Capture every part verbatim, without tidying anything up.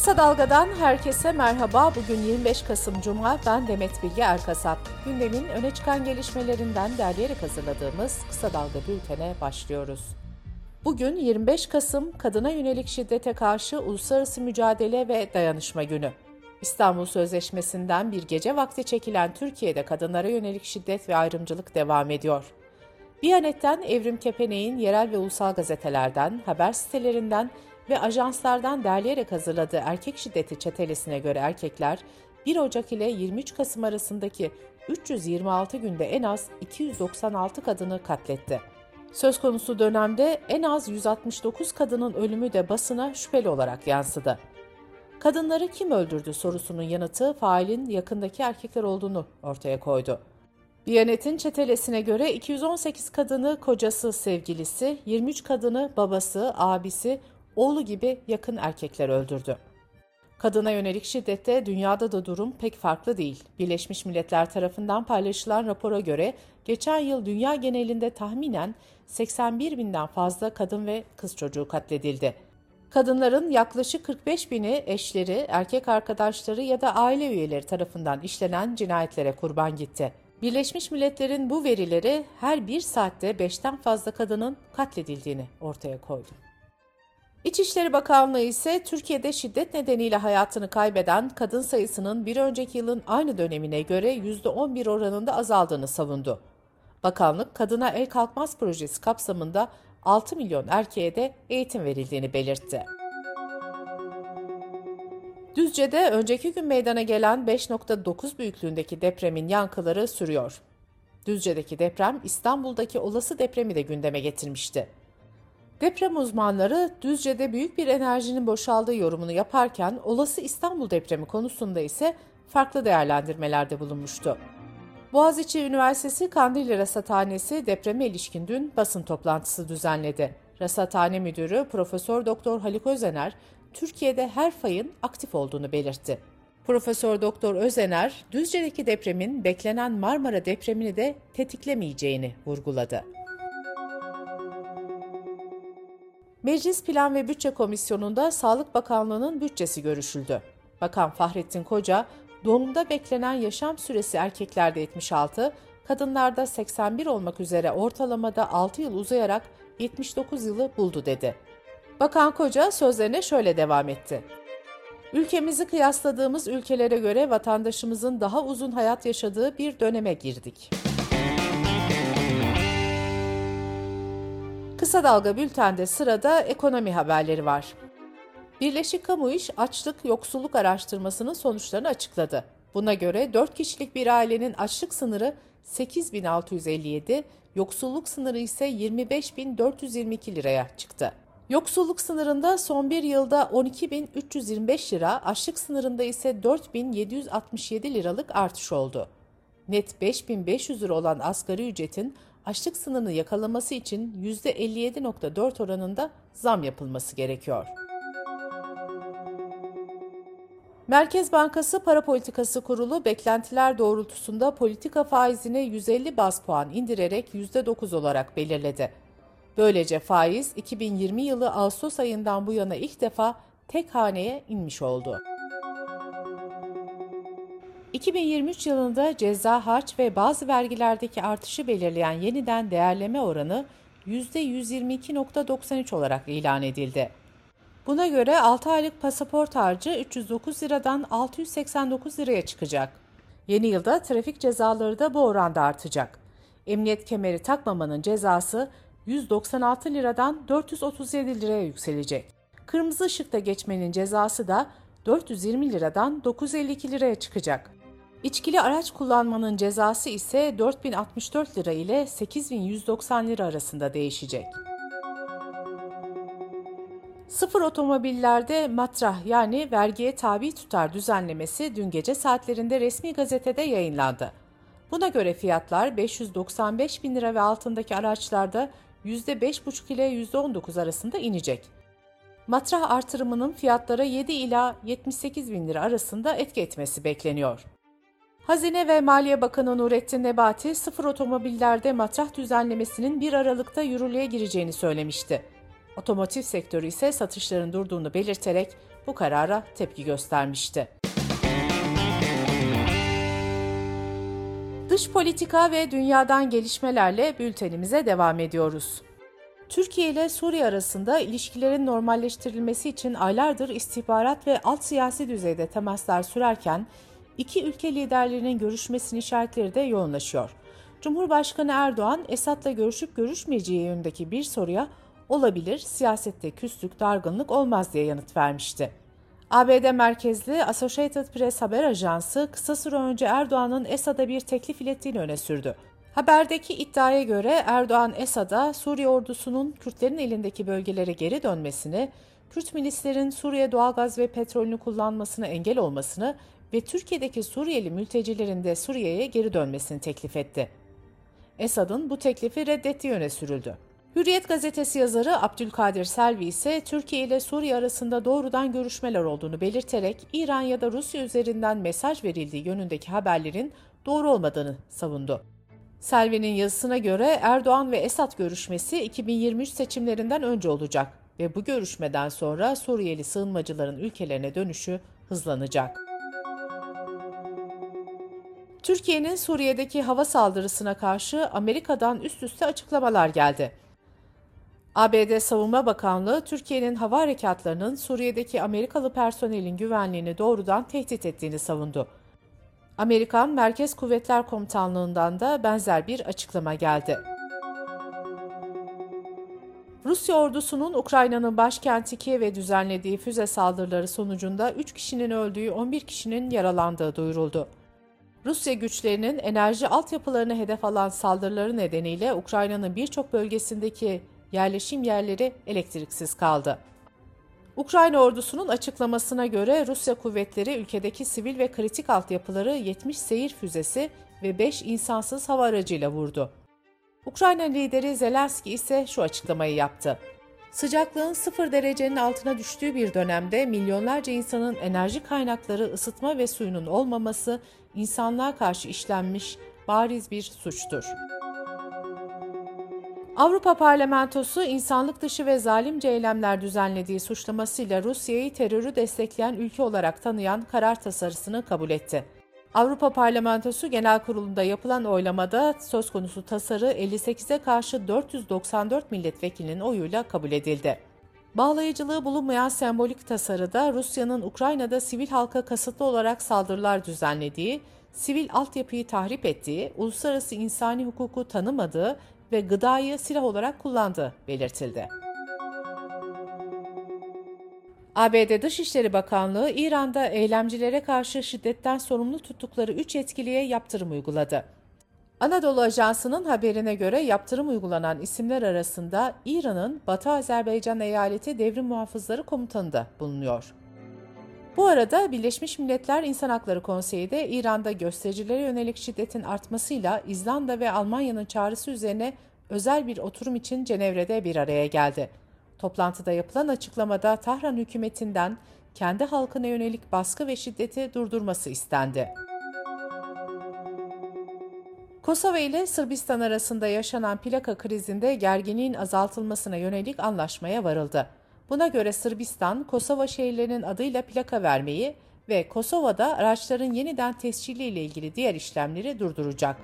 Kısa Dalga'dan herkese merhaba. Bugün yirmi beş Kasım Cuma, ben Demet Bilge Erkasap. Gündemin öne çıkan gelişmelerinden derleyerek hazırladığımız Kısa Dalga bültene başlıyoruz. Bugün yirmi beş Kasım, Kadına Yönelik Şiddete Karşı Uluslararası Mücadele ve Dayanışma Günü. İstanbul Sözleşmesi'nden bir gece vakti çekilen Türkiye'de kadınlara yönelik şiddet ve ayrımcılık devam ediyor. Bianet'ten Evrim Kepeneğin yerel ve ulusal gazetelerden, haber sitelerinden ve ajanslardan derleyerek hazırladığı erkek şiddeti çetelesine göre erkekler, bir Ocak ile yirmi üç Kasım arasındaki üç yüz yirmi altı günde en az iki yüz doksan altı kadını katletti. Söz konusu dönemde en az yüz altmış dokuz kadının ölümü de basına şüpheli olarak yansıdı. Kadınları kim öldürdü sorusunun yanıtı failin yakındaki erkekler olduğunu ortaya koydu. Biyanet'in çetelesine göre iki yüz on sekiz kadını kocası, sevgilisi, yirmi üç kadını babası, abisi, oğlu gibi yakın erkekler öldürdü. Kadına yönelik şiddette dünyada da durum pek farklı değil. Birleşmiş Milletler tarafından paylaşılan rapora göre geçen yıl dünya genelinde tahminen seksen bir binden fazla kadın ve kız çocuğu katledildi. Kadınların yaklaşık kırk beş bini eşleri, erkek arkadaşları ya da aile üyeleri tarafından işlenen cinayetlere kurban gitti. Birleşmiş Milletler'in bu verileri her bir saatte beşten fazla kadının katledildiğini ortaya koydu. İçişleri Bakanlığı ise Türkiye'de şiddet nedeniyle hayatını kaybeden kadın sayısının bir önceki yılın aynı dönemine göre yüzde on bir oranında azaldığını savundu. Bakanlık, Kadına El Kalkmaz Projesi kapsamında altı milyon erkeğe de eğitim verildiğini belirtti. Düzce'de önceki gün meydana gelen beş nokta dokuz büyüklüğündeki depremin yankıları sürüyor. Düzce'deki deprem İstanbul'daki olası depremi de gündeme getirmişti. Deprem uzmanları Düzce'de büyük bir enerjinin boşaldığı yorumunu yaparken olası İstanbul depremi konusunda ise farklı değerlendirmelerde bulunmuştu. Boğaziçi Üniversitesi Kandilli Rasathanesi depreme ilişkin dün basın toplantısı düzenledi. Rasathane Müdürü Profesör Doktor Haluk Özener, Türkiye'de her fayın aktif olduğunu belirtti. Profesör Doktor Özener, Düzce'deki depremin beklenen Marmara depremini de tetiklemeyeceğini vurguladı. Meclis Plan ve Bütçe Komisyonu'nda Sağlık Bakanlığı'nın bütçesi görüşüldü. Bakan Fahrettin Koca, doğumda beklenen yaşam süresi erkeklerde yetmiş altı, kadınlarda seksen bir olmak üzere ortalamada altı yıl uzayarak yetmiş dokuz yılı buldu dedi. Bakan Koca sözlerine şöyle devam etti. Ülkemizi kıyasladığımız ülkelere göre vatandaşımızın daha uzun hayat yaşadığı bir döneme girdik. Kısa Dalga Bülten'de sırada ekonomi haberleri var. Birleşik Kamu İş, açlık yoksulluk araştırmasının sonuçlarını açıkladı. Buna göre dört kişilik bir ailenin açlık sınırı sekiz bin altı yüz elli yedi, yoksulluk sınırı ise yirmi beş bin dört yüz yirmi iki liraya çıktı. Yoksulluk sınırında son bir yılda on iki bin üç yüz yirmi beş lira, açlık sınırında ise dört bin yedi yüz altmış yedi liralık artış oldu. Net beş bin beş yüz lira olan asgari ücretin açlık sınırını yakalaması için yüzde elli yedi virgül dört oranında zam yapılması gerekiyor. Merkez Bankası Para Politikası Kurulu beklentiler doğrultusunda politika faizini yüz elli baz puan indirerek yüzde dokuz olarak belirledi. Böylece faiz iki bin yirmi yılı Ağustos ayından bu yana ilk defa tek haneye inmiş oldu. iki bin yirmi üç yılında ceza, harç ve bazı vergilerdeki artışı belirleyen yeniden değerleme oranı yüzde yüz yirmi iki virgül doksan üç olarak ilan edildi. Buna göre altı aylık pasaport harcı üç yüz dokuz liradan altı yüz seksen dokuz liraya çıkacak. Yeni yılda trafik cezaları da bu oranda artacak. Emniyet kemeri takmamanın cezası yüz doksan altı liradan dört yüz otuz yedi liraya yükselecek. Kırmızı ışıkta geçmenin cezası da dört yüz yirmi liradan dokuz yüz elli iki liraya çıkacak. İçkili araç kullanmanın cezası ise dört bin altmış dört lira ile sekiz bin yüz doksan lira arasında değişecek. Sıfır otomobillerde matrah yani vergiye tabi tutar düzenlemesi dün gece saatlerinde resmi gazetede yayınlandı. Buna göre fiyatlar beş yüz doksan beş bin lira ve altındaki araçlarda yüzde beş virgül beş ile yüzde on dokuz arasında inecek. Matrah artırımının fiyatlara yedi ila yetmiş sekiz bin lira arasında etki etmesi bekleniyor. Hazine ve Maliye Bakanı Nurettin Nebati, sıfır otomobillerde matrah düzenlemesinin bir Aralık'ta yürürlüğe gireceğini söylemişti. Otomotiv sektörü ise satışların durduğunu belirterek bu karara tepki göstermişti. Dış politika ve dünyadan gelişmelerle bültenimize devam ediyoruz. Türkiye ile Suriye arasında ilişkilerin normalleştirilmesi için aylardır istihbarat ve alt siyasi düzeyde temaslar sürerken iki ülke liderlerinin görüşmesinin işaretleri de yoğunlaşıyor. Cumhurbaşkanı Erdoğan, Esad'la görüşüp görüşmeyeceği yönündeki bir soruya olabilir, siyasette küslük, dargınlık olmaz diye yanıt vermişti. A B D merkezli Associated Press haber ajansı kısa süre önce Erdoğan'ın Esad'a bir teklif ilettiğini öne sürdü. Haberdeki iddiaya göre Erdoğan Esad'a Suriye ordusunun Kürtlerin elindeki bölgelere geri dönmesini, Kürt milislerin Suriye doğalgaz ve petrolünü kullanmasına engel olmasını ve Türkiye'deki Suriyeli mültecilerin de Suriye'ye geri dönmesini teklif etti. Esad'ın bu teklifi reddettiği öne sürüldü. Hürriyet gazetesi yazarı Abdülkadir Selvi ise Türkiye ile Suriye arasında doğrudan görüşmeler olduğunu belirterek İran ya da Rusya üzerinden mesaj verildiği yönündeki haberlerin doğru olmadığını savundu. Selvi'nin yazısına göre Erdoğan ve Esad görüşmesi iki bin yirmi üç seçimlerinden önce olacak ve bu görüşmeden sonra Suriyeli sığınmacıların ülkelerine dönüşü hızlanacak. Türkiye'nin Suriye'deki hava saldırısına karşı Amerika'dan üst üste açıklamalar geldi. A B D Savunma Bakanlığı, Türkiye'nin hava harekatlarının Suriye'deki Amerikalı personelin güvenliğini doğrudan tehdit ettiğini savundu. Amerikan Merkez Kuvvetler Komutanlığı'ndan da benzer bir açıklama geldi. Rusya ordusunun Ukrayna'nın başkenti Kiev'e düzenlediği füze saldırıları sonucunda üç kişinin öldüğü, on bir kişinin yaralandığı duyuruldu. Rusya güçlerinin enerji altyapılarını hedef alan saldırıları nedeniyle Ukrayna'nın birçok bölgesindeki yerleşim yerleri elektriksiz kaldı. Ukrayna ordusunun açıklamasına göre Rusya kuvvetleri ülkedeki sivil ve kritik altyapıları yetmiş seyir füzesi ve beş insansız hava aracıyla vurdu. Ukrayna lideri Zelenski ise şu açıklamayı yaptı. Sıcaklığın sıfır derecenin altına düştüğü bir dönemde milyonlarca insanın enerji kaynakları, ısıtma ve suyunun olmaması insanlığa karşı işlenmiş bariz bir suçtur. Avrupa Parlamentosu, insanlık dışı ve zalimce eylemler düzenlediği suçlamasıyla Rusya'yı terörü destekleyen ülke olarak tanıyan karar tasarısını kabul etti. Avrupa Parlamentosu Genel Kurulu'nda yapılan oylamada söz konusu tasarı elli sekize karşı dört yüz doksan dört milletvekilinin oyuyla kabul edildi. Bağlayıcılığı bulunmayan sembolik tasarıda Rusya'nın Ukrayna'da sivil halka kasıtlı olarak saldırılar düzenlediği, sivil altyapıyı tahrip ettiği, uluslararası insani hukuku tanımadığı ve gıdayı silah olarak kullandığı belirtildi. A B D Dışişleri Bakanlığı, İran'da eylemcilere karşı şiddetten sorumlu tuttukları üç yetkiliye yaptırım uyguladı. Anadolu Ajansı'nın haberine göre yaptırım uygulanan isimler arasında İran'ın Batı Azerbaycan Eyaleti Devrim Muhafızları Komutanı da bulunuyor. Bu arada Birleşmiş Milletler İnsan Hakları Konseyi de İran'da göstericilere yönelik şiddetin artmasıyla İzlanda ve Almanya'nın çağrısı üzerine özel bir oturum için Cenevre'de bir araya geldi. Toplantıda yapılan açıklamada Tahran hükümetinden kendi halkına yönelik baskı ve şiddeti durdurması istendi. Kosova ile Sırbistan arasında yaşanan plaka krizinde gerginliğin azaltılmasına yönelik anlaşmaya varıldı. Buna göre Sırbistan, Kosova şehirlerinin adıyla plaka vermeyi ve Kosova'da araçların yeniden tescili ile ilgili diğer işlemleri durduracak.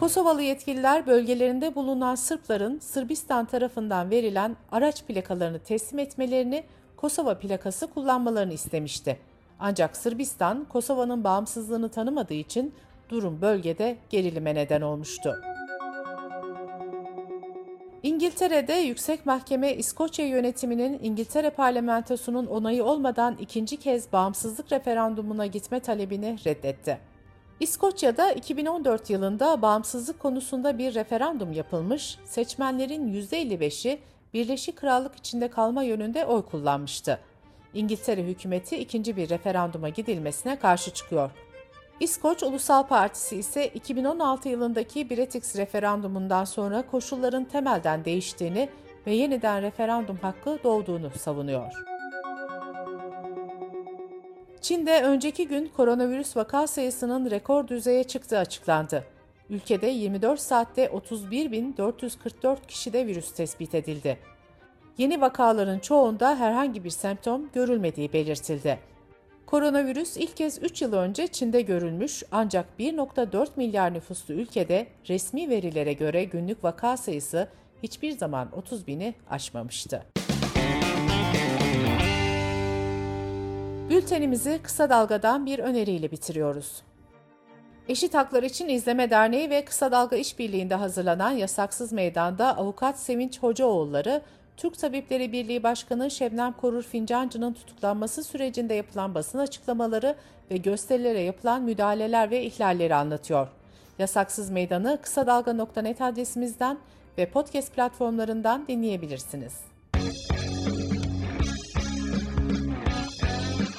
Kosovalı yetkililer bölgelerinde bulunan Sırpların Sırbistan tarafından verilen araç plakalarını teslim etmelerini, Kosova plakası kullanmalarını istemişti. Ancak Sırbistan, Kosova'nın bağımsızlığını tanımadığı için durum bölgede gerilime neden olmuştu. İngiltere'de Yüksek Mahkeme, İskoçya yönetiminin İngiltere Parlamentosu'nun onayı olmadan ikinci kez bağımsızlık referandumuna gitme talebini reddetti. İskoçya'da iki bin on dört yılında bağımsızlık konusunda bir referandum yapılmış, seçmenlerin yüzde elli beşi Birleşik Krallık içinde kalma yönünde oy kullanmıştı. İngiltere hükümeti ikinci bir referanduma gidilmesine karşı çıkıyor. İskoç Ulusal Partisi ise iki bin on altı yılındaki Brexit referandumundan sonra koşulların temelden değiştiğini ve yeniden referandum hakkı doğduğunu savunuyor. Çin'de önceki gün koronavirüs vaka sayısının rekor düzeye çıktığı açıklandı. Ülkede yirmi dört saatte otuz bir bin dört yüz kırk dört kişide virüs tespit edildi. yeni vakaların çoğunda herhangi bir semptom görülmediği belirtildi. Koronavirüs ilk kez üç yıl önce Çin'de görülmüş ancak bir nokta dört milyar nüfuslu ülkede resmi verilere göre günlük vaka sayısı hiçbir zaman otuz bini aşmamıştı. Bültenimizi kısa dalgadan bir öneriyle bitiriyoruz. Eşit Haklar İçin İzleme Derneği ve Kısa Dalga İşbirliği'nde hazırlanan Yasaksız Meydan'da Avukat Sevinç Hocaoğulları, Türk Tabipleri Birliği Başkanı Şebnem Korur Fincancı'nın tutuklanması sürecinde yapılan basın açıklamaları ve gösterilere yapılan müdahaleler ve ihlalleri anlatıyor. Yasaksız Meydan'ı kısadalga nokta net adresimizden ve podcast platformlarından dinleyebilirsiniz.